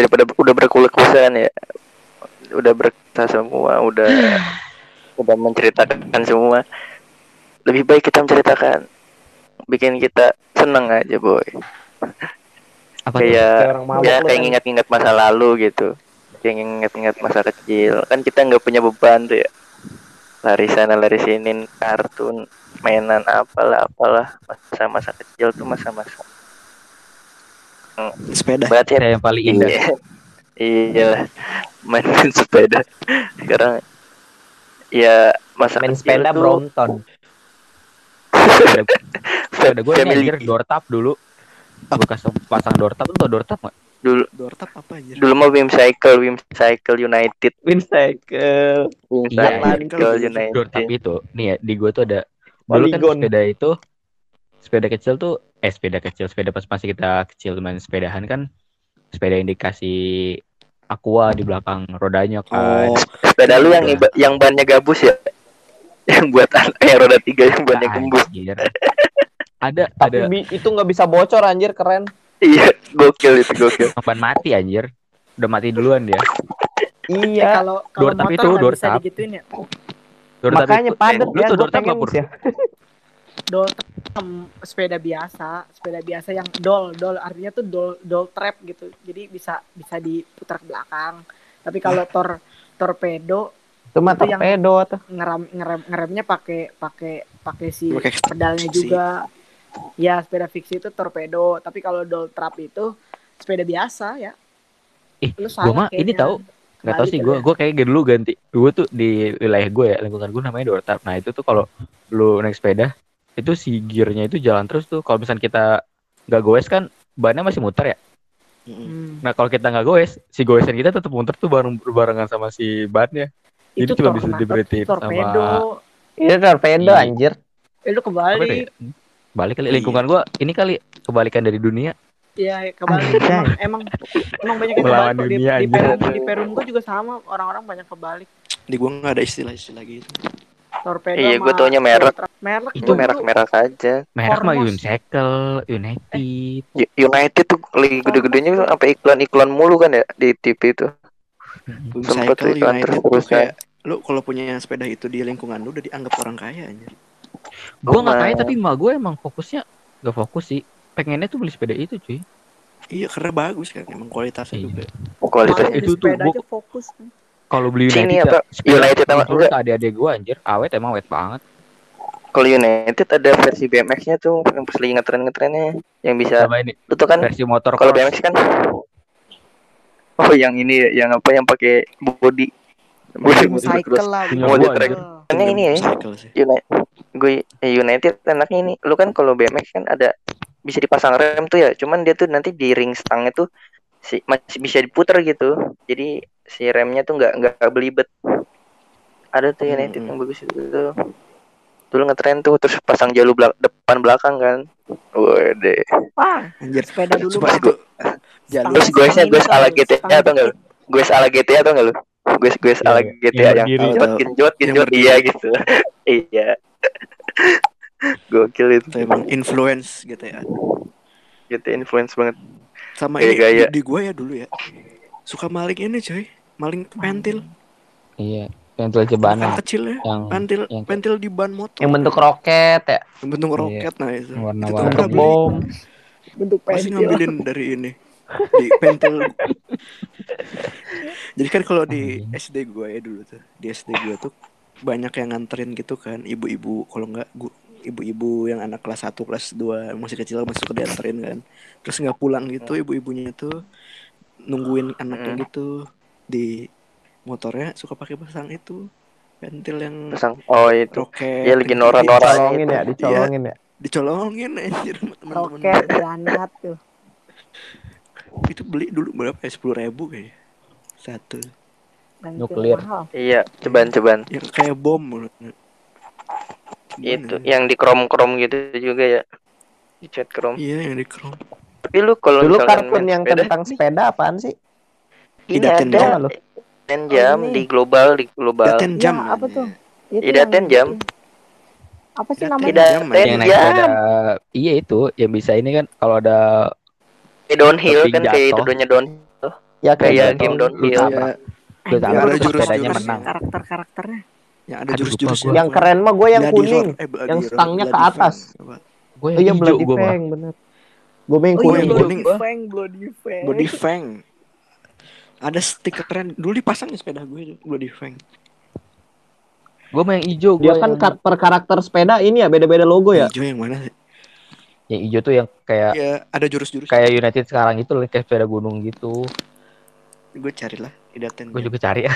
daripada udah berkulik-kulikan ya, udah berkata semua, udah menceritakan semua. Lebih baik kita menceritakan, bikin kita seneng aja boy. Kayak nginget-nginget masa lalu gitu, kayak nginget-nginget masa kecil. Kan kita nggak punya beban tuh ya, lari sana lari sini, kartun, mainan, apalah. Masa-masa kecil tuh masa-masa sepeda berarti ya, yang paling indah. Iyalah, main sepeda. Sekarang ya masa main sepeda tuh... Brompton. Sepeda gue anjir door tap dulu. Bekas pasang door tap, tuh door tap enggak? Dulu door tap apa anjir? Dulu mah Wim Cycle United. Wim Cycle United. Door tap itu. Nih ya, di gue tuh ada dulu kan sepeda itu. Sepeda kecil pas masih kita kecil main sepedahan kan. Sepeda yang dikasih Aqua di belakang rodanya kan. Oh, sepeda lu yang bannya gabus ya? Yang buat roda 3 yang bannya gembus. Ada. Tapi itu enggak bisa bocor anjir, keren. Iya, gokil. Ban mati anjir. Udah mati duluan dia. Iya, kalau motor itu door tap digituin ya. Makanya padat ya, door tap lapor. Dol sepeda biasa yang dol artinya tuh dol trap gitu, jadi bisa diputar ke belakang. Tapi kalau torpedo cuma itu torpedo yang ngeremnya pakai si pedalnya juga ya. Sepeda fiksi itu torpedo, tapi kalau dol trap itu sepeda biasa ya. Lu salah kayaknya. Ini tahu nggak tahu sih gue kayak dulu ganti. Gue tuh di wilayah gue ya, lingkungan gue namanya door tap. Nah itu tuh kalau lu naik sepeda itu si gearnya itu jalan terus tuh. Kalau misalnya kita nggak goes kan bannya masih muter ya. Nah kalau kita nggak goes, si goesan kita tetap muter tuh barengan sama si bannya. Jadi cuma bisa diberitain sama itu torpedo anjir. Lu kebalik. Balik kali lingkungan gue. Ini kali kebalikan dari dunia. Iya kebalik. Emang banyak yang kebalik di Perum gue juga sama, orang-orang banyak kebalik. Di gue nggak ada istilah-istilah gitu. Torpedo. Iya, gue taunya merek. Itu merek aja. Merek mah United. United tuh lagi gede-gedenya sampai iklan mulu kan ya di TV itu. Sempet iklan terus kayak lu kalau punya sepeda itu di lingkungan lu udah dianggap orang kaya anjir. Gue nggak kaya tapi emak gue emang fokusnya nggak fokus sih. Pengennya tuh beli sepeda itu cuy. Iya karena bagus kan emang kualitasnya juga. Kualitasnya itu tuh gue fokus. Kalau beli United sama adik-adik gue anjir, awet banget. Kalau United ada versi BMX-nya tuh yang pas lagi ngetren-ngetrennya yang bisa. Itu tuh kan versi motor. Kalau BMX kan yang ini ya, yang apa yang pakai body cycle lah. Ini ya. United enaknya ini. Lu kan kalau BMX kan ada bisa dipasang rem tuh ya, cuman dia tuh nanti di ring stangnya tuh masih bisa diputar gitu. Jadi si remnya tuh nggak belibet. Ada tuh United yang bagus itu tuh. Dulu ngetren tuh, terus pasang jalur depan belakang kan. Wede. Wah, anjir sepeda dulu. Terus goes ala GTA atau enggak lu? Goes ala GTA yang jot iya gitu. Iya. Gokil itu emang influence GTA. GTA influence banget. Sama ini di gue ya dulu ya. Suka maling ini coy. Maling pentil. Iya, pentil cebanan. Kecil ya. Yang pentil di ban motor. Yang bentuk roket ya. Yang bentuk roket iya. Nah itu. Warna-warna bom. Bentuk pentil. Pasti ngambilin dari ini. Di pentil. Jadi kan kalau di SD gue ya dulu tuh. Di SD gue tuh banyak yang nganterin gitu kan, ibu-ibu kalau enggak ibu-ibu yang anak kelas 1, kelas 2 masih kecil masih suka dianterin kan. Terus enggak pulang gitu ibu-ibunya tuh nungguin anaknya gitu di motornya suka pakai pasang itu pentil yang pasang itu roket. Ya lagi noran-noran ya, dicolongin anjir sama teman-teman. Roket granat tuh. Itu beli dulu berapa ya? 10.000 kayaknya. Satu. Nuklir. Iya, ceban-ceban. Yang kayak bom menurutnya. Gitu, yang di krom-krom gitu juga ya. Dicat krom. Iya, yang di krom. Tapi lu kalau dulu kartun yang sepeda, tentang sepeda apaan sih? Idaten jam. Idaten jam di global. Idaten jam. Ya, apa tuh? Idaten jam. Apa sih namanya? Idaten jam. Iya itu, yang bisa ini kan kalau ada downhill kan kayak itu downhill. Ya kayak game downhill. Lu ada jurus-jurusnya menang. Karakter-karakternya. Yang ada jurus-jurusnya. Yang keren mah gue yang kuning, yang stangnya ke atas. Gue yang Bloody Fang bener. Gue main kuning. Bloody Fang. Ada stiker keren dulu dipasang di sepeda gue Bloody Fang. Gue main hijau. Dia kan yang... per karakter sepeda ini ya beda-beda logo ya. Hijau yang mana sih? Yang hijau tuh yang kayak ya, ada jurus-jurus. Kayak United sekarang itu kayak sepeda gunung gitu. Gue carilah idaten. Gue juga cari ya.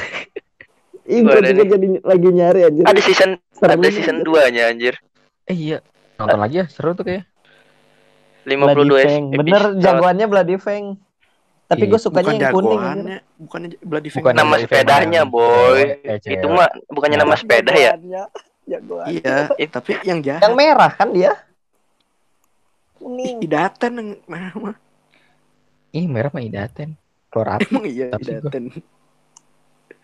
Ih, gue juga jadi lagi nyari anjir. Ada season 2-nya anjir. Iya. Nonton lagi ya, seru tuh kayak. 52. Bener jagoannya Bloody Fang. Tapi gue sukanya bukan yang kuning aja. Bukannya Bloody Fang. Bukan nama sepedanya, boy. Itu mah bukannya nama sepeda ya. Iya, tapi yang jahat. Yang merah kan dia. Kuning. Idaten yang merah mah. Ih, merah mah idaten. Keluar api. Emang iya idaten.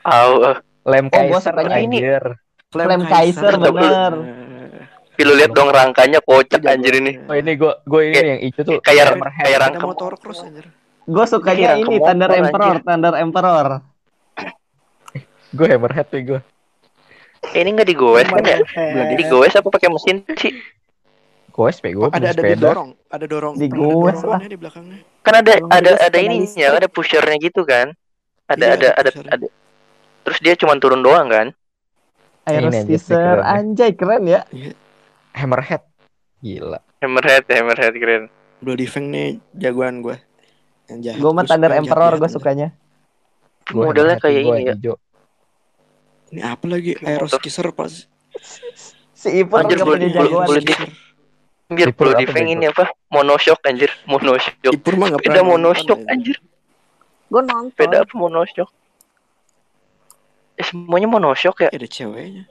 Au. Lem Kaiser ini. Lem Kaiser bener. Lu lihat dong rangkanya kocak anjir ini. Oh, ini gue ini yang itu tuh kayak rangka motor cross anjir. Gue sukanya ini Thunder Emperor. Gue hammerhead tuh gue. Ini enggak digoes kan ya? Digoes apa pakai mesin sih? Goes pego. Ada didorong, ada dorong. Digoes lah di belakangnya. Kan ada ininya, ada pushernya gitu kan. Ada. Terus dia cuma turun doang kan? Aero Steezer anjay keren ya. Hammerhead. Gila. Hammerhead keren. Bloody Fang nih jagoan gue. Gue mah Thunder Emperor gue sukanya. Modelnya kayak ini ya. Hijau. Ini apa lagi? Aero Skisser pas. Si Ipur anjir punya jagoan. Biar Bloody Fang ini apa? Monoshock anjir. Monoshock. Ipur mah enggak pernah. Beda monoshock anjir. Gue nonton. Beda apa monoshock? Semuanya monoshock ya. Ada ceweknya.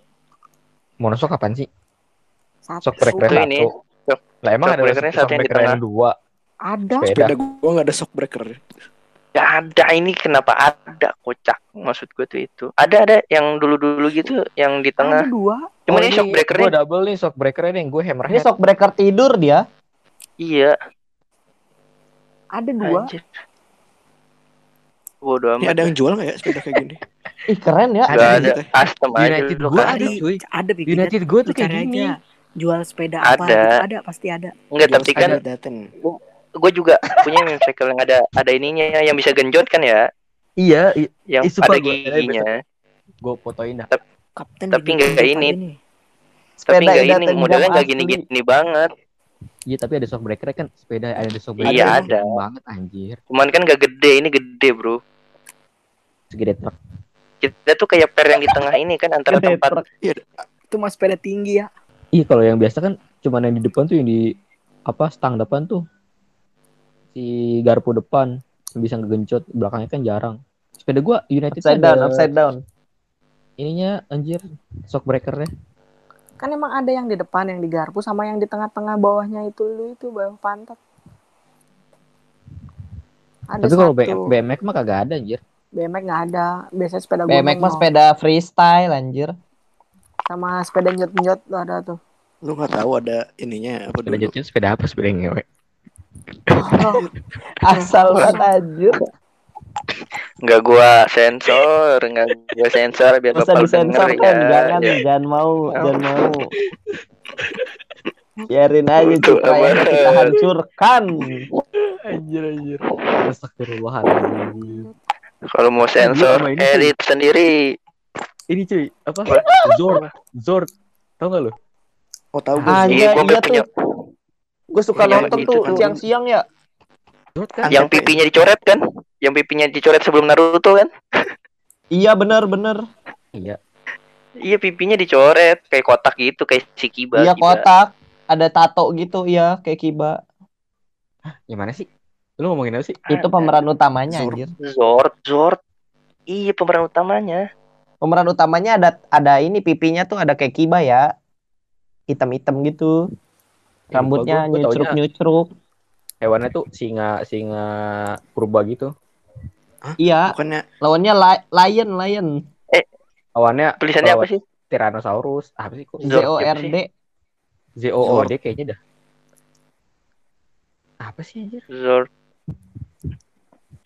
Monoshock apaan sih? Shock break race ini. Lah emang ada shock break race 2. Ada sepeda gue nggak ada shock breaker ya ada ini kenapa ada kocak maksud gue tuh itu ada yang dulu gitu yang di tengah ada dua cuman ini shock breakernya gue double nih shock breakernya yang gue hammerhead ini shock breaker tidur dia iya ada dua bodoh amat ada yang jual nggak ya sepeda kayak gini ih keren ya ada custom United gue ada United gue tuh kayak gini jual sepeda apa ada pasti ada nggak tapi kan gue juga punya yang cycle yang ada ininya yang bisa genjot kan ya iya yang ada giginya gue fotoin dah tapi nggak ini tapi nggak ini modelnya nggak gini banget iya tapi ada shock breaker kan sepeda ada shock breaker iya ada banget anjir cuman kan nggak gede ini gede bro segede truk kita tuh kayak per yang di tengah ini kan antara tempat itu mas sepeda tinggi ya iya kalau yang biasa kan cuman yang di depan tuh yang di apa stang depan tuh si garpu depan yang bisa ngegencot belakangnya kan jarang. Sepeda gua United upside down. Ininya anjir shock breakernya. Kan emang ada yang di depan yang di garpu sama yang di tengah-tengah bawahnya itu lu itu bawah pantat. Ada tapi kalau BMX mah kagak ada anjir. BMX enggak ada. Biasanya sepeda gua. BMX mah sepeda freestyle anjir. Sama sepeda nyot-nyot lu ada tuh. Lu enggak tahu ada ininya apa dulu. Sepeda apa sepeda ngewe. Oh, asal lanjut nggak gua sensor biar bapak denger ya jangan mau biarin aja cuma kita hancurkan anjir astagfirullahaladzim kalau mau sensor edit sendiri ini cuy apa Zord tau nggak lo oh tahu gue punya gue suka nonton tuh siang-siang ya. Yang pipinya dicoret kan? Yang pipinya dicoret sebelum Naruto kan? Iya benar. Iya pipinya dicoret kayak kotak gitu kayak si Kiba. Iya kotak. Ada tato gitu ya kayak Kiba. Gimana sih? Lu ngomongin apa sih? Itu pemeran utamanya anjir. Zord. Iya pemeran utamanya. Pemeran utamanya ada ini pipinya tuh ada kayak Kiba ya. Hitam-hitam gitu. Rambutnya nyucruk. Hewannya tuh singa purba gitu. Hah? Iya. Bukannya... Lawannya lion. Lawannya tulisannya apa sih? Tyrannosaurus. Apa sih kok? ZORD kayaknya dah. Apa sih anjir? Zord.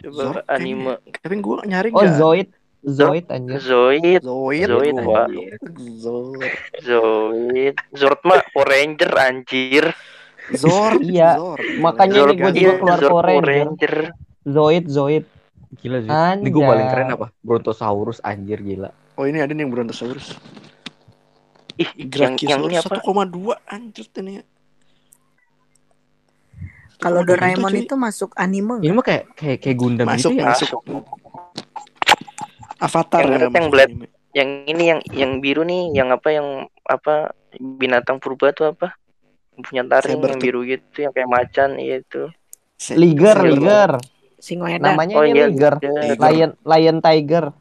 Coba Zoteng. Anime. Tapi gue nyari enggak. Oh, Zoid. Zoid anjir. Zoid. Zord mah Power Ranger anjir. Zord. Iya. Makanya ini gue juga keluar Power Ranger. Zoid. Gila sih. Ini gue paling keren apa? Brontosaurus anjir gila. Oh, ini ada nih yang Brontosaurus. Ih, yang ini apa? 1,2 anjir ini. Kalau Doraemon itu masuk anime. Ini mah kayak Gundam masuk, gitu ya. Masuk. Avatar yang black. Yang ini yang biru nih, yang apa binatang purba tuh apa? Yang punya taring yang biru gitu, yang kayak macan itu. Liger. Singoedan. Namanya ini Liger. Lion Tiger.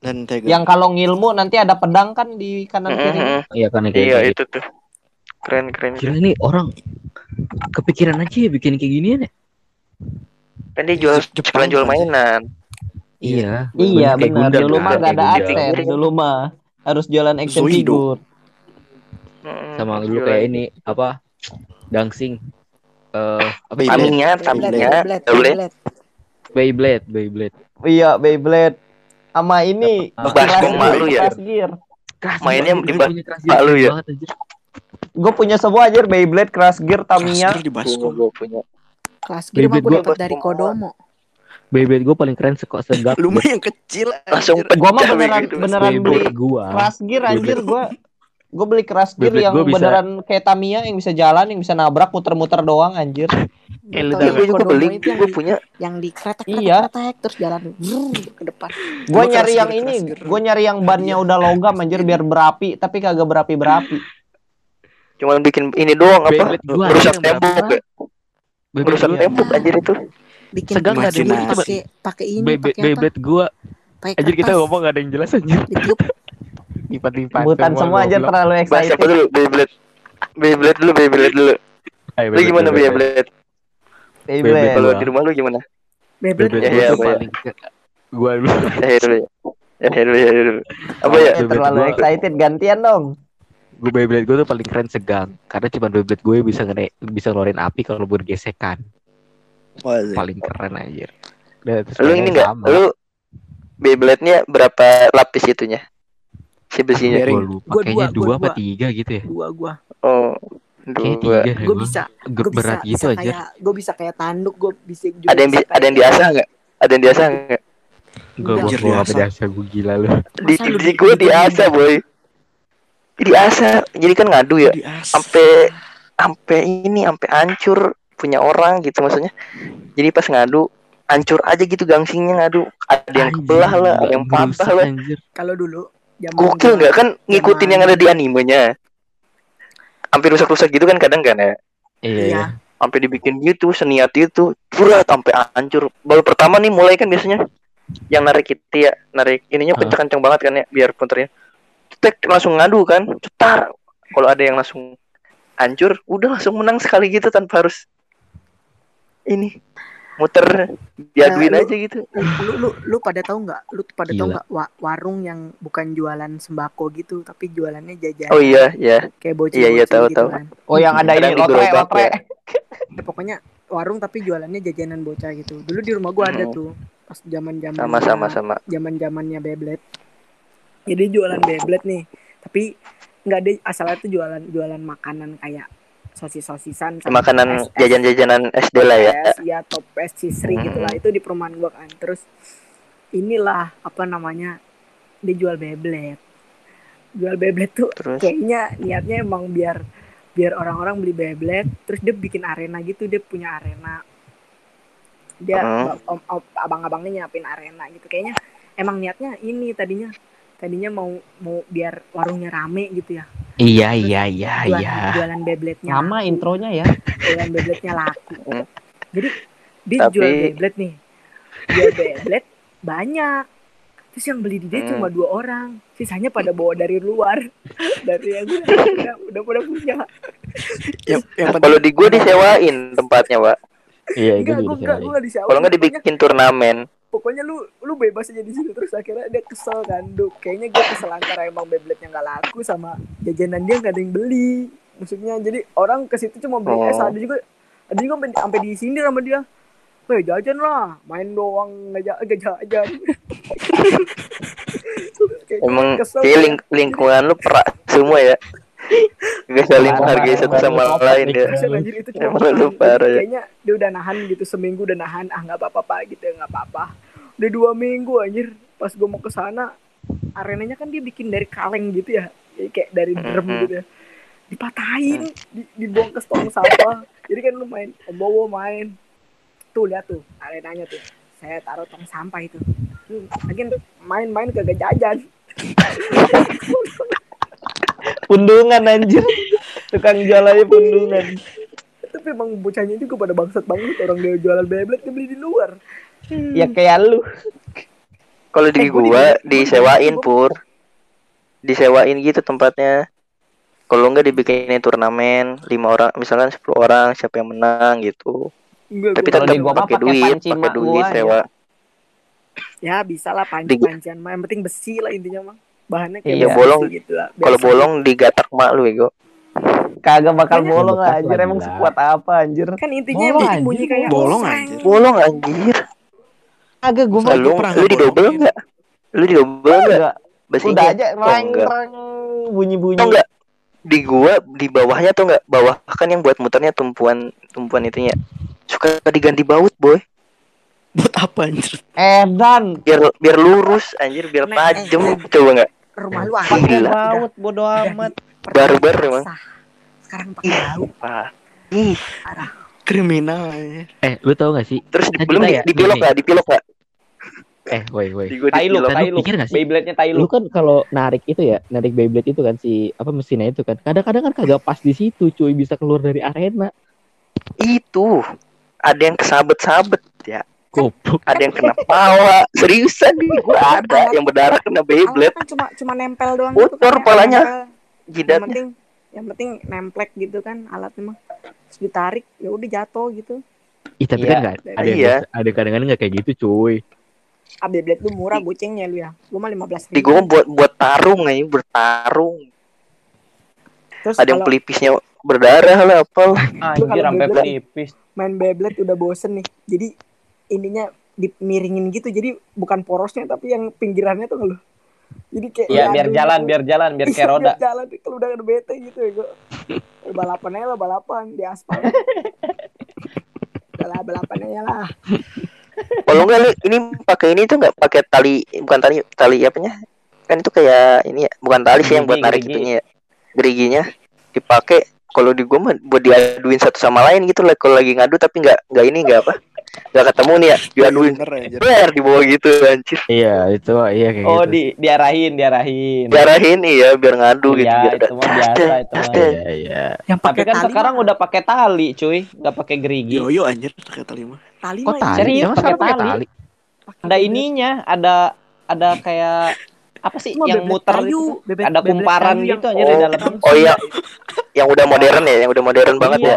Dan Tiger. Yang kalau ngilmu nanti ada pedang kan di kanan kiri. Iya kanan kiri. Iya itu tuh. Keren. Gila ini orang kepikiran aja ya bikin kayak ginian ya. Kan dia jual mainan. Iya benar. Dulu mah enggak ada aset, dulu mah harus jualan action figure. Sama dulu kayak ini apa? Dangsing. Apa Beyblade. Beyblade. Iya, Beyblade. Sama ini baskom malu ya. Mainnya di baskom malu ya. Gue punya sebuah anjir Beyblade, Crash Gear, Tamiya. Gue punya. Crash Gear mah gue dapat dari Kodomo. Beyblade gue paling keren sekok sedap. Lumayan kecil. Langsung gue mah beneran beli Crash Gear anjir gue beli Crash Gear yang beneran kayak Tamiya yang bisa jalan, yang bisa nabrak, muter-muter doang anjir. Gue juga beli, gue punya yang di kretek terus jalan ke depan. Gue nyari yang ini, gue nyari yang bannya udah logam anjir biar berapi, tapi kagak berapi-berapi. Cuma bikin ini doang apa? Rusak tembok anjir itu. Bikin segang enggak ada yang pakai ini Beyblade gua. Anjir kita ngomong enggak ada yang jelas anjir. Lipat-lipat. Bukan semua aja terlalu excited. Siapa dulu Beyblade dulu. Lu gimana Beyblade? Beyblade kalau di rumah lu gimana? Beyblade ya paling gua dulu. Hero. Apa ya? Terlalu excited gantian dong. Gue Beyblade gue tuh paling keren segang karena cuma Beyblade gue bisa ngeluarin api kalau bergesekan. Paling keren anjir. Lu ini enggak? Lu Beyblade-nya berapa lapis itunya? Si besinya? Pakainya 2 atau 3 gitu ya? 2 gua. Oh, 2. Gue bisa. Berat gitu aja. Gue bisa kayak tanduk, gue bisa juga. Ada yang diasah enggak? Gue enggak diasah, gue gila lu. Di gue diasah, boy. Diasah, jadi kan ngadu ya, sampai hancur punya orang gitu maksudnya. Jadi pas ngadu, hancur aja gitu gangsingnya ngadu. Ada yang kebelah lah, ada yang patah lah. Kalau dulu, gokil nggak kan ngikutin yang ada di animenya. Hampir rusak-rusak gitu kan kadang kan ya. Iya. Sampai dibikin gitu, seniat itu, burat sampai hancur. Baru pertama nih mulai kan biasanya yang narik itu ya, narik ininya kencang banget kan ya, biar puternya. Tek langsung ngadu kan, cetar. Kalau ada yang langsung hancur, udah langsung menang sekali gitu tanpa harus ini muter diaduin aja gitu. Lu pada tahu nggak? Lu pada tahu nggak warung yang bukan jualan sembako gitu, tapi jualannya jajanan? Oh iya. Kayak bocil. Iya tahu. Kan. Oh yang ada ini lotre. Ya, pokoknya warung tapi jualannya jajanan bocah gitu. Dulu di rumah gua ada tuh pas zaman-zaman sama zaman-zamannya Beyblade. Jadi jualan Beyblade nih, tapi nggak ada asalnya itu jualan makanan kayak sosis-sosisan, makanan jajan-jajanan SD lah ya. Iya, toples, sisri gitulah itu di perumahan gua kan. Terus inilah apa namanya dia jual Beyblade. Jual Beyblade tuh terus? Kayaknya niatnya emang biar orang-orang beli Beyblade. Terus dia bikin arena gitu, dia punya arena. Dia abang-abangnya nyiapin arena gitu. Kayaknya emang niatnya ini tadinya mau biar warungnya rame gitu ya. Iya. Jualan Beyblade-nya. Sama intronya ya. Jualan Beyblade-nya laku. Jadi dia jual Beyblade nih. Jual Beyblade banyak. Terus yang beli dia cuma 2 orang. Sisanya pada bawa dari luar. Dari yang udah punya. Kalau di gue disewain tempatnya, Pak. Iya, gue disewain. Kalau enggak dibikin turnamen. Pokoknya lu bebas aja di situ. Terus akhirnya dia kesel kan, kayaknya gue kesel antara emang Beyblade-nya nggak laku sama jajanan dia nggak ada yang beli. Maksudnya jadi orang ke situ cuma beli es. Ada juga sampai disindir sama dia. jajan lah, main doang, gak jajan. Emang feeling lingkungan lu perak semua ya. Gak saling menghargai satu sama lain ya. Emang lu parah ya. Kayaknya dia udah nahan gitu, seminggu udah nahan. Ah gak apa-apa pak gitu ya, gak apa-apa. Udah 2 minggu anjir. Pas gue mau kesana, arenanya kan dia bikin dari kaleng gitu ya, kayak dari drum gitu ya. Dipatahin, dibuang ke tong sampah. Jadi kan lu main, Om Bowo main. Tuh lihat tuh, arenanya tuh. Saya taruh tong sampah itu. Lagian main-main kagak jajan. Pundungan anjir. Tukang jualannya pundungan. Tapi emang bocahnya itu pada bangsat banget. Orang dia jualan beblet dia beli di luar. Ya kayak lu. Kalau di gua disewain pur. Disewain gitu tempatnya. Kalau enggak dibikinin turnamen 5 orang misalkan 10 orang siapa yang menang gitu. Enggak, tapi tetap pakai duit sewa. Ya bisa lah panci-pancian mah, yang penting besi lah intinya mah. Bahannya kayak iya, bolong gitu lah. Kalau bolong digatak mak lu ego. Kagak bakal kayaknya bolong lah anjir, emang sekuat apa anjir. Kan intinya yang bunyi kayak bolong anjir. Bolong anjir. Agak gua pernah. Lu didobel enggak? Besinya. Udah aja reng-reng bunyi-bunyi. Enggak. Di gua di bawahnya tuh enggak, bawah kan yang buat muternya tumpuan itunya. Suka diganti baut, boy. Buat apa anjir? Dan biar lurus anjir, biar tajam coba enggak? Rumah lu apa baut bodo amat. Barbar emang. Sekarang pakai baut. Ih, arah kriminal anjir. Lu tau enggak sih? Terus belum dipilok enggak? Woi. Tai lu pikir enggak sih? Beyblade-nya tai lu. Lu kan kalau narik itu ya, narik Beyblade itu kan si apa mesinnya itu kan. Kadang-kadang kan kagak pas di situ, cuy, bisa keluar dari arena. Itu ada yang kesabet-sabet ya. Goblok. Ada yang kena pala. Seriusan nih gua ada yang berdarah kena Beyblade. Kan cuma nempel doang gitu. Kotor palanya. Jidatnya. Yang penting nemplek gitu kan alatnya mah. Terus ditarik, ya udah jatuh gitu. Ih, tapi kan enggak ada kadang-kadang enggak kayak gitu, cuy. Beyblade lu murah gocengnya lu ya. Gua mah 15.000. Di gua buat tarung aja, bertarung. Terus ada yang pelipisnya berdarah lah apal. Anjir sampai pelipis. Main Beyblade udah bosen nih. Jadi ininya dimiringin gitu. Jadi bukan porosnya tapi yang pinggirannya tuh lu. Jadi kayak ya, biar jalan, biar kayak roda. Biar jalan kalau udah bete gitu ya gua. Balapan di aspal. Balapannya lah. Kalau enggak ini pakai ini tuh enggak pakai bukan tali apanya? Kan itu kayak ini ya, bukan tali sih yang buat narik itunya ya. Geriginya dipakai kalau di gua mah buat diaduin satu sama lain gitu lah kalau lagi ngadu tapi enggak apa. Enggak ketemu nih ya, diaduin. Ber di bawah gitu anjir. Iya, itu iya kayak gitu. Oh, diarahin iya biar ngadu gitu biar. Iya, itu mah biasa itu mah. Iya. Tapi kan sekarang udah pakai tali, cuy. Enggak pakai gerigi. Yo anjir pakai tali mah. Tali mah serius pakai tali. Ada ininya, ada kayak apa sih yang muter kayu, ada kumparan gitu aja di dalam. Oh iya. Yang udah modern ya, banget ya.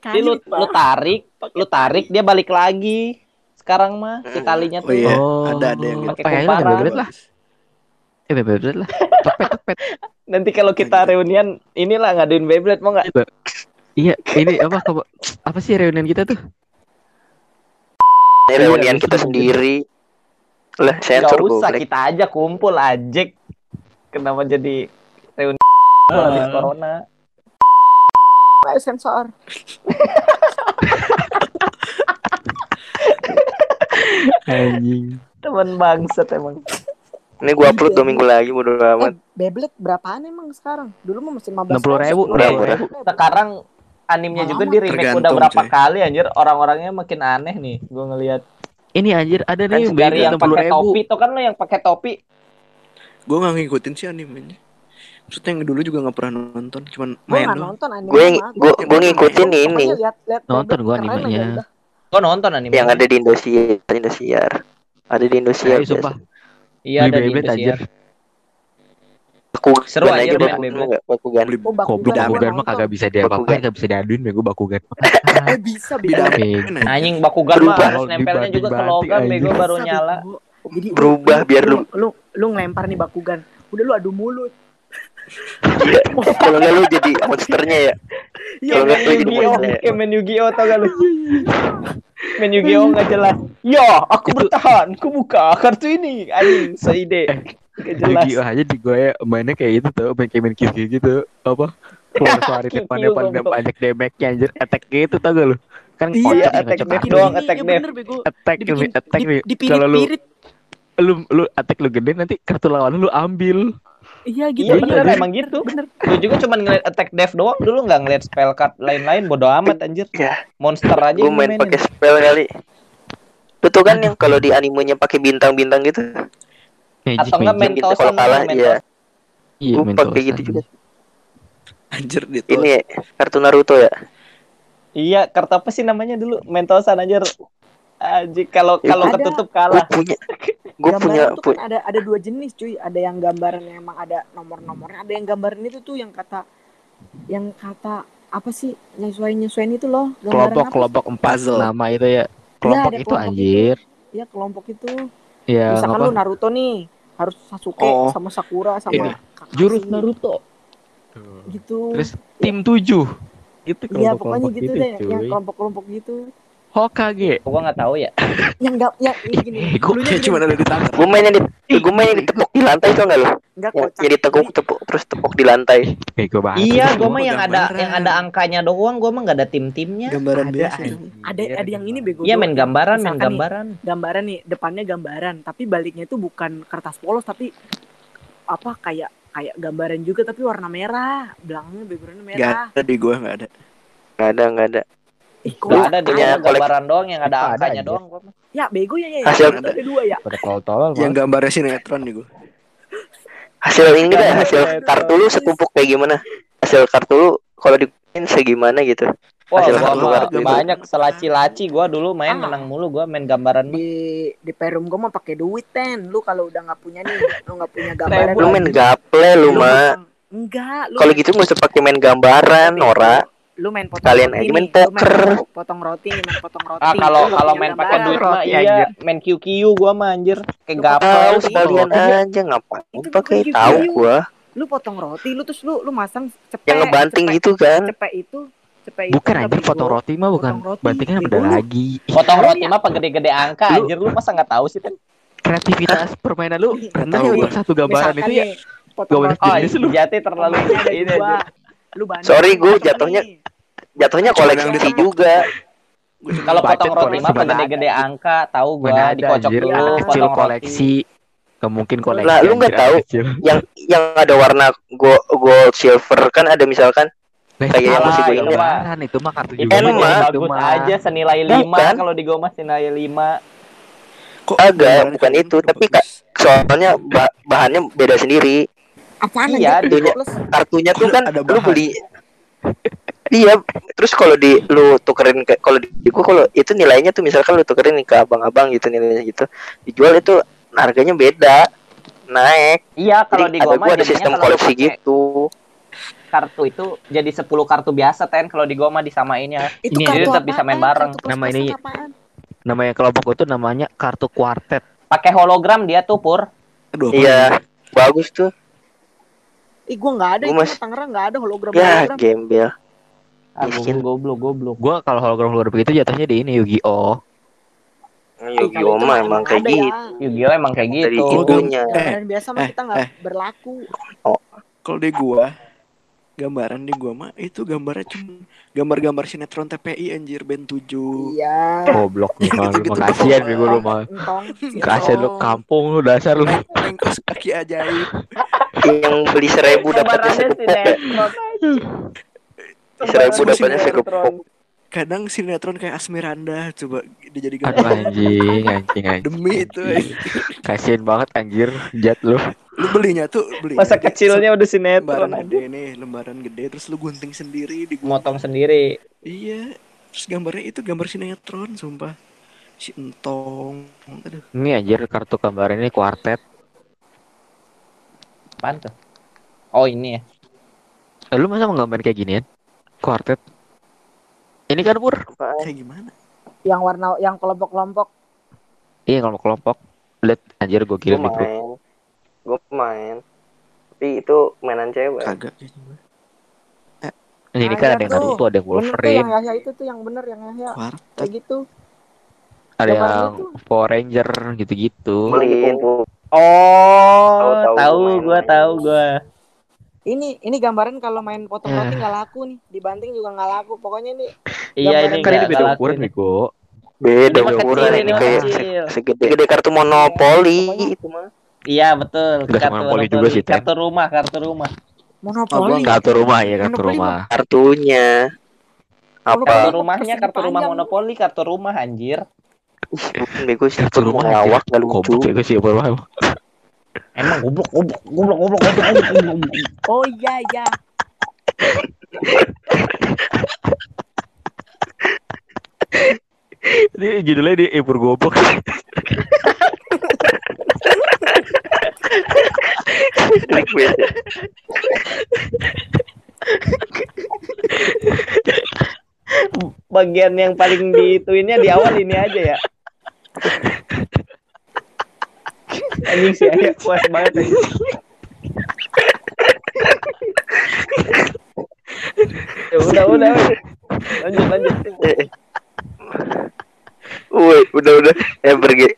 Jadi lu tarik dia balik lagi. Sekarang mah si talinya tuh. Oh, ada yang gitu. Pakai kumparan lah. Beyblade lah. Tepet. Nanti kalau kita reunian inilah ngaduin Beyblade mau enggak? Iya, ini apa sih reunian kita tuh? Reunian kita sendiri. Lah, gak usah kita aja kumpul ajek. Kenapa jadi reuni habis corona? Ayo sensor. Anjing. Teman bangsat emang. Ini gua upload 2 minggu lagi bodo amat. Beyblade berapaan emang sekarang? Dulu mah mesti 15.000. Sekarang animnya juga di remake udah berapa kali anjir, orang-orangnya makin aneh nih gua ngelihat. Ini anjir ada nih yang pakai topi, itu kan lo yang pakai topi. Gue nggak ngikutin sih animenya. Maksudnya yang dulu juga nggak pernah nonton, cuman main doang. Gue ngikutin ini. Nonton gue animenya. Gue nonton anime. Yang ada di Indosiar. Ada di Indosiar. Iya ada di Indosiar. Aku seru aja bakugan. Bakugan mah kagak bisa diapa-apain, kagak bisa diaduin bego bakugan. Bisa. Anjing bakugan mah harus nempelnya juga ke logam bego baru nyala. Jadi berubah biar lu ngelempar nih bakugan. Udah lu adu mulut. Kalau nggak lu jadi monsternya ya. Kalau nggak lu jadi monsternya. Kayak main Yu-Gi-Oh tau gak lu? Main Yu-Gi-Oh nggak jelas. Ya, aku bertahan. Aku buka kartu ini. Anjing, seide. Yu-Gi-Oh aja di gue mainnya kayak itu tuh, main kiki gitu. Apa? Keluar-keluar di depan-depan banyak damage-nya anjir. Attack gitu tau gak lu? Kan iya, attack damage doang, attack damage. Attack nih. Kalau lu attack lu gede nanti kartu lawan lu ambil. Iya gitu. Iya bener, emang gitu. Bener. Gue juga cuma ngeliat attack dev doang dulu, nggak ngeliat spell card lain-lain. Bodoh amat anjir. Monster aja. Gue main pakai spell kali. Betul kan yang kalau di animenya pakai bintang-bintang gitu. Atau nggak mentos kalau kalah ya. Gue pakai gitu juga. Anjir gitu. Ini kartu Naruto ya. Iya, kartu apa sih namanya dulu? Mentosan anjir. Anjir kalau ketutup kalah. Gue punya itu kan ada dua jenis cuy, ada yang gambarnya emang ada nomor-nomornya, ada yang gambarnya itu tuh yang kata apa sih nyesuaiin itu loh, kelompok puzzle nama itu ya, kelompok ya, itu kelompok anjir itu. Ya kelompok itu ya, misalkan lu Naruto nih harus Sasuke sama Sakura sama Kakashi, jurus Naruto gitu, terus tim 7 gitu ya, pokoknya gitu deh cuy. Yang kelompok-kelompok gitu Hokage, gua nggak tahu ya. Yang gini. Gua cuma ada di tangan. Gua mainnya di tepuk di lantai tuh nggak lo? Jadi tepuk terus tepuk di lantai. Iya, gua mah yang ada angkanya doang. Gua mah nggak ada tim-timnya. Gambaran biasa. Ada yang ini bego. Iya main gambaran, Gambaran nih depannya gambaran, tapi baliknya itu bukan kertas polos tapi apa kayak gambaran juga tapi warna merah, belakangnya backgroundnya merah. Gak ada di gua nggak ada. Nggak ada. Enggak ada dia gambaran doang yang ada angkanya doang gua. Ya bego ya. Hasil ada dua ya. Yang gambarnya sinetron nih gua. Hasil ini deh, hasil kartu lu setumpuk kayak gimana? Hasil kartu lu kalau dimain segimana gitu. Hasil kartu banyak selaci-laci gua dulu main menang mulu gua main gambaran di Perum gua mah pakai duit ten. Lu kalau udah enggak punya nih, lu enggak punya gambaran. Lu main gaple lu mah. Enggak, lu. Kalau gitu mesti pakai main gambaran, Nora. Lu main potong roti, main potong roti. Ah kalau main pakai duit mah iya, main QQ gua mah anjir, kayak gapal sekalian aja ngapain pakai tahu gua. Lu potong roti, lu terus lu masang cepet yang ngebanting gitu kan. Cepet itu. Bukan anjir potong roti mah bukan. Bantingnya beda lagi. Potong roti mah gede-gede angka anjir, lu masa enggak tahu sih kan. Kreativitas permainan lu rendah satu gambaran itu ya. Potong roti lu jati terlalu ini anjir. Sorry gue jatuhnya koleksi juga. Kalau potong roti mah gede-gede angka, tahu gue dikocok dulu potong koleksi, mungkin koleksi. Lah lu nggak tahu yang ada warna gold silver kan ada misalkan kayak yang masih gue ini. Itu mah kartu juga. Itu mah aja senilai 5 kalau di Goma senilai 5. Agak bukan itu, tapi soalnya bahannya beda sendiri. Apaan iya, kartunya tuh kan lu beli. Iya, terus kalau di lu tukerin ke kalau itu nilainya tuh misalkan lu tukerin ke abang-abang gitu nilainya gitu. Dijual itu harganya beda. Naik. Iya, kalau di Goma ada sistem koleksi gitu. Kartu itu jadi 10 kartu biasa ten kalau di Goma disamainnya. Ini tetap bisa main bareng. Namanya kelompok itu namanya kartu kuartet. Pakai hologram dia tuh, Pur. Iya, bagus tuh. Ih gue gak ada, itu Tangerang gak ada hologram. Ya gembel bikin goblok. Gue kalau hologram begitu jatuhnya di ini Yu-Gi-Oh. Yu-Gi-Oh mah emang kayak gitu ya. Yu-Gi-Oh emang kayak gitu gambaran biasa mah kita gak berlaku. Kalau di gue gambaran di gue mah itu gambarnya cuma gambar-gambar sinetron TPI anjir band 7. Iya. Goblok nih mah. Kasihan gue lu mah. Kasihan lu kampung lu dasar lu. Lengkos kaki ajaib. Yang beli 1.000 dapatnya 1.000. 1.000 dapatnya 1.000. Kadang sinetron kayak Asmiranda coba dijadiin gambar anjing. Demi itu. Kasihan banget anjir jat lu. Lu belinya masa kecilnya udah sinetron aja nih, lembaran gede terus lu gunting sendiri, motong sendiri. Iya. Terus gambarnya itu gambar sinetron sumpah. Si entong. Aduh. Ini anjir kartu gambar ini kuartet. Apaan tuh? Oh ini ya. Lu masa menggambar kayak ginian? Kuartet. Ini kan Pur kayak gimana? Yang warna yang kelompok-kelompok. Iya, kelompok-kelompok. Lihat anjir gua gila nih, Bro. Gue main. tapi itu mainan cewek. Kagak ya cuma. Ini kan ada yang Naruto, ada yang Wolverine. Bener, yang itu tuh yang bener yang Yahya. Kayak gitu. Ada yang Power Ranger gitu-gitu. Beliin. Oh, tahu gua. Ini gambaran kalau main potong-potong enggak laku nih, dibanting juga enggak laku. Pokoknya ini iya ini kan ini beda ukuran nih, Go. Beda ukuran ini kayak segede kartu monopoli itu mah. Iya, betul. Kartu monopoli juga sih, kartu rumah. Monopoli. Kartu rumah. Kartunya. Apa? Kartu rumah monopoli, kartu rumah anjir. Bego sih kartu rumah lawak enggak lucu. Bego sih apa? Emang goblok. Oh iya. Ini judulnya di Ipur Goblok. Bagian yang paling diituinnya di awal ini aja ya. Anjing sih ya, puas banget ya. Udah. Lanjut. Udah.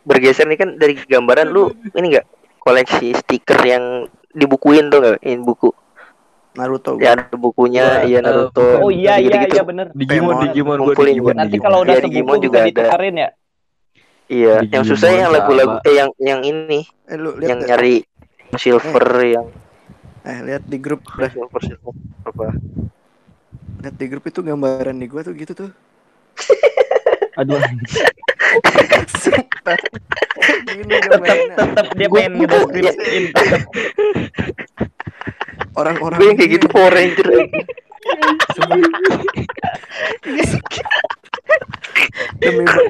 Bergeser nih kan dari gambaran lu ini enggak koleksi stiker yang dibukuin tuh enggak? Ini buku Naruto. Ya ada bukunya, iya Naruto. Oh iya benar. Digimon gua kumpulin. Nanti kalau udah Digimon juga ditukarin ya. Iya, yang susah yang lagu-lagu yang ini. Lu lihat yang nyari silver yang lihat di grup silver apa. Lihat di grup itu gambaran di gua tuh gitu tuh. Aduh. Tetap dia main nge-deskripsiin orang-orang gue kayak gitu Power Ranger.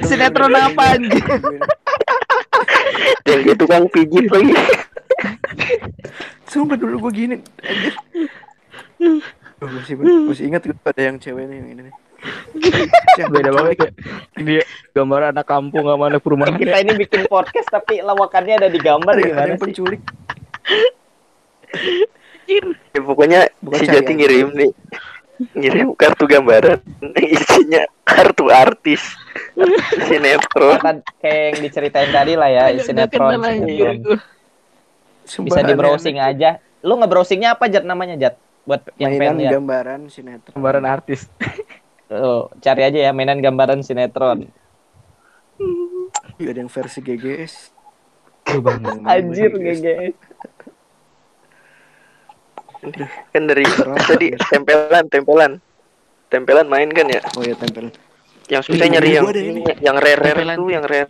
Sinetron apaan? Yang dia tukang pijit lagi. Sumpah dulu gue gini. Masih ingat ada yang ceweknya yang ini nih. Beda banget ya. Dia gambar anak kampung sama anak perumahan. Kita ini bikin podcast tapi lawakannya ada di gambar gimana sih? Penculik. Ya, pokoknya si Jati ngirim kartu gambaran isinya kartu artis sinetron kayak yang diceritain tadi lah ya. Sinetron bisa di browsing aja. Lu nge-browsingnya apa Jat namanya Jat? Buat yang mainan pengen, gambaran ya? Sinetron gambaran artis. Oh, cari aja ya mainan gambaran sinetron. Ada yang versi GGS. Anjir GGS. Kan dari tadi tempelan main kan ya. Oh ya tempelan. Yang susah nyari yang rare itu yang rare.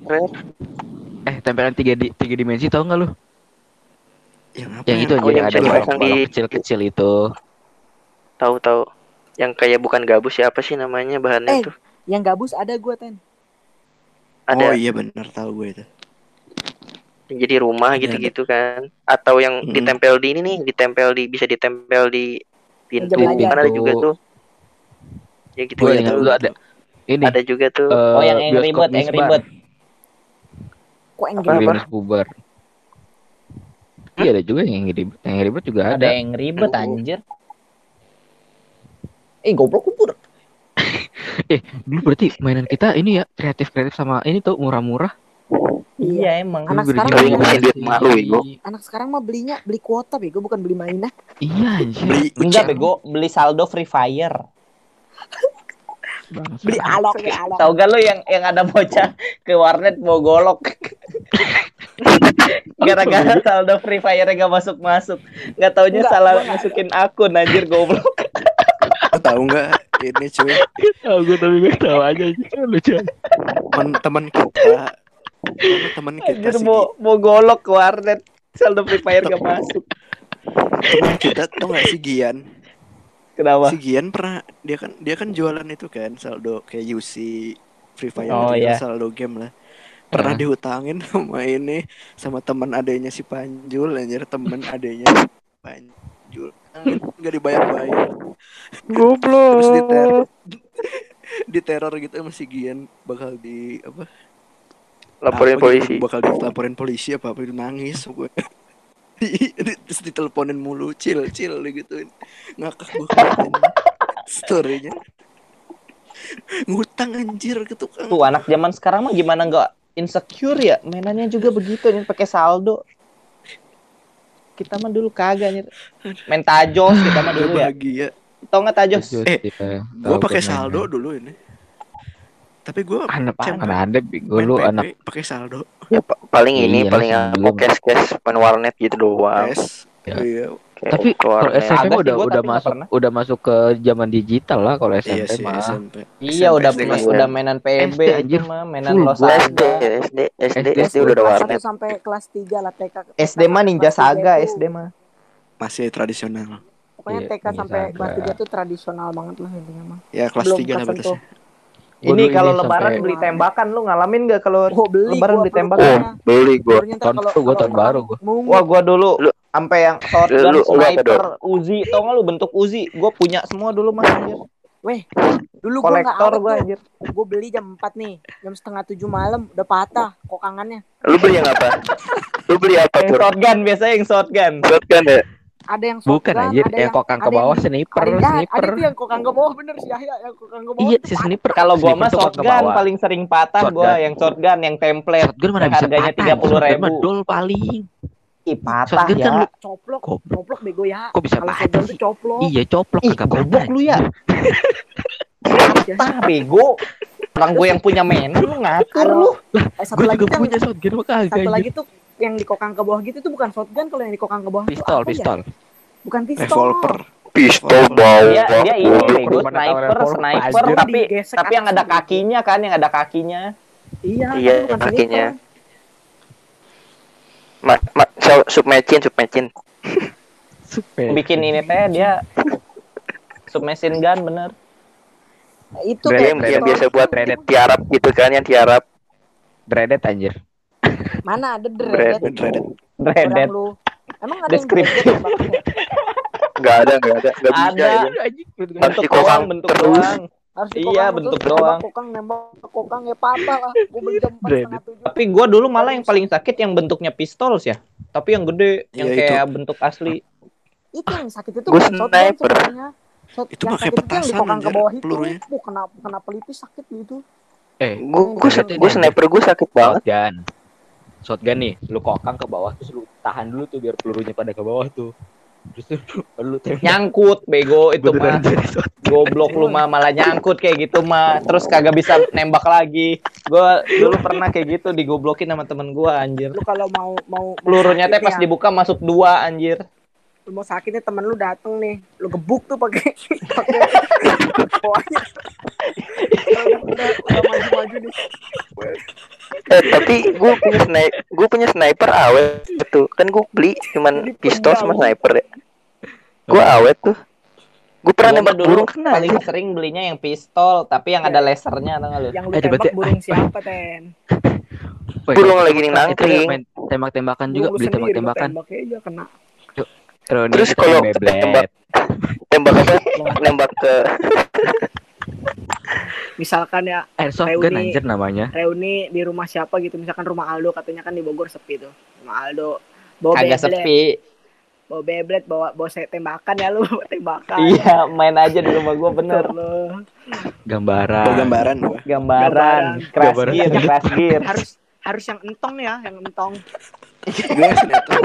Tempelan 3 dimensi tau nggak lu? Yang itu aja yang ada orang kecil-kecil itu. Tahu. Yang kayak bukan gabus ya apa sih namanya bahannya itu? Yang gabus ada gue Ten. Ada. Oh iya benar tahu gue itu. Yang jadi rumah ya, gitu-gitu kan? Atau yang ditempel di ini nih, bisa ditempel di pintu. Kan ada juga tuh. Ya gitu ya. Ada. Ini. Ada juga tuh. Oh yang ribet. Kok yang ribet? Bubar. Iya ada juga yang ribet. Yang ribet juga ada. Ada yang ribet anjir. Goblok kubur. Dulu berarti mainan kita ini ya kreatif sama ini tuh murah-murah. Iya emang. Anak sekarang mah belinya beli kuota bego bukan beli mainan. Iya anjir. Enggak bego beli saldo Free Fire. Beli alok. Tahu gak lo yang ada bocah ke warnet mau golok. Gara-gara saldo Free Fire enggak masuk. Enggak taunya salah masukin akun anjir goblok. Tahu nggak ini cuy? Tahu gue tapi gue tahu aja lucu. Teman kita sih mau golok ke warnet saldo Free Fire gak masuk. Teman kita tuh nggak sih Gian? Kenapa? Si Gian pernah dia kan jualan itu kan saldo kayak UC Free Fire gitu. Saldo game lah. Pernah dihutangin sama ini sama teman adanya si Panjul anjir nggak dibayar-bayar goblok. Terus diteror gitu masih Gian bakal di apa laporin polisi gitu, bakal dilaporin polisi apa nangis gue. terus diteleponin mulu, cil gituin. Ngakak gue story-nya. Ngutang anjir ke tukang. Tuh anak zaman sekarang mah gimana enggak insecure ya? Mainannya juga begitu nih, pakai saldo. Kita mah dulu kagak anjir. Main tajos kita mah dulu ya. Bahagia. Tau enggak tajos? Gua pakai saldo dulu ini. Tapi gue anak pakai saldo ya, paling ini iya, paling mau cash main warnet gitu doang ya. Iya. Tapi kalau SMP udah masuk ke zaman digital lah kalau SMP iya, mah SMP. Iya SMP, udah mainan PB anjir mah mainan Los Angeles SD udah ada warnet sampai kelas 3 lah TK SD mah Ninja Saga SD mah masih tradisional pokoknya TK sampai kelas 3 tuh tradisional banget lah intinya mah ya kelas 3 lah batasnya. Ini kalau lebaran beli tembakan lu ngalamin enggak kalau lebaran beli tembakan? Beli gua. Gua tahun baru gua. Wah, gua dulu sampai yang shotgun, sniper, Uzi, tau enggak lu bentuk Uzi? Gua punya semua dulu Mas anjir. Weh, dulu gua enggak kolektor gua anjir. Gua beli jam 4 nih, jam 6:30 malam udah patah kokangannya. Lu beli yang apa? Lu beli apa? Shotgun biasanya yang shotgun. Shotgun ya. Ada yang shotgun, bukan anjir, ada yang kokang ke bawah sniper, sniper. Ada yang kokang ke bawah bener sih Yahya, yang kokang ke bawah. Iya, si sniper. Kalau gua mah shotgun paling sering patah shotgun. Gua yang shotgun yang template. Shotgun mana bisa harganya Rp30.000. Dol paling. Ih, patah shotgun ya. Kan lu coplok bego ya. Kok bisa patah? Coplok. Iya, coplok kagak goblok lu ya. Patah bego. Orang gua yang punya mainan lu ngatur lu. Gua juga punya shotgun mah kagak. Satu lagi tuh yang dikokang ke bawah gitu itu bukan shotgun, kalau yang dikokang ke bawah pistol ya? Bukan pistol, revolver, pistol bawah ya, dia ini bego sniper tapi yang ada kakinya kan, yang ada kakinya. Iya bukan kakinya. Submachine bikin ini teh dia submachine gun bener itu yang biasa buat tiarap gitu kan, yang tiarap dreadet anjir. Mana ada dreadet. Emang ada deskripsi. Enggak ada. Enggak bisa itu. Harus dikokang bentuk doang. Iya, bentuk doang. Kokang nembak kokang ya patah lah. Gua beli jam 4:30. Tapi gua dulu malah yang paling sakit yang bentuknya pistol sih ya. Tapi yang gede, yang ya, kayak bentuk asli. Itu yang sakit itu bukan shotgun sebenarnya. Itu pakai petasan kokang ke bawah itu. Kenapa pelipis sakit gitu? Gue sniper gue sakit banget. Shotgun nih, lu kokang ke bawah terus lu tahan dulu tuh biar pelurunya pada ke bawah tuh. Terus lu tembak. Nyangkut bego itu mah. Goblok lu mah malah nyangkut kayak gitu mah. Terus kagak bisa nembak lagi. Gua dulu pernah kayak gitu digoblokin sama temen gua anjir. Lu kalau mau pelurunya teh pas dibuka masuk 2 anjir. Lu mau sakitnya temen lu dateng nih, lu gebuk tuh pakai bawahnya. Udah maju-maju nih. Tapi gue punya sniper awet tuh. Kan gue beli cuman pistol sama sniper ya. Gue awet tuh. Gue pernah nembak burung kena. Paling sering belinya yang pistol tapi yang ada lasernya tau gak lu? Yang lu tembak burung siapa Ten? Burung lagi nangkring. Tembak-tembakan juga, beli tembak-tembakan. Tembaknya kena. Terus kalau nembak ke misalkan ya airsoft gun anjir namanya. Reuni di rumah siapa gitu, misalkan rumah Aldo katanya kan di Bogor sepi tuh. Rumah Aldo bawa agak sepi. Bawa beblet, bawa tembakan ya lu, tembakan. Iya, main aja di rumah gua bener lu. Gambaran. Crash gear. Harus yang entong ya, yang entong. Gue senetong.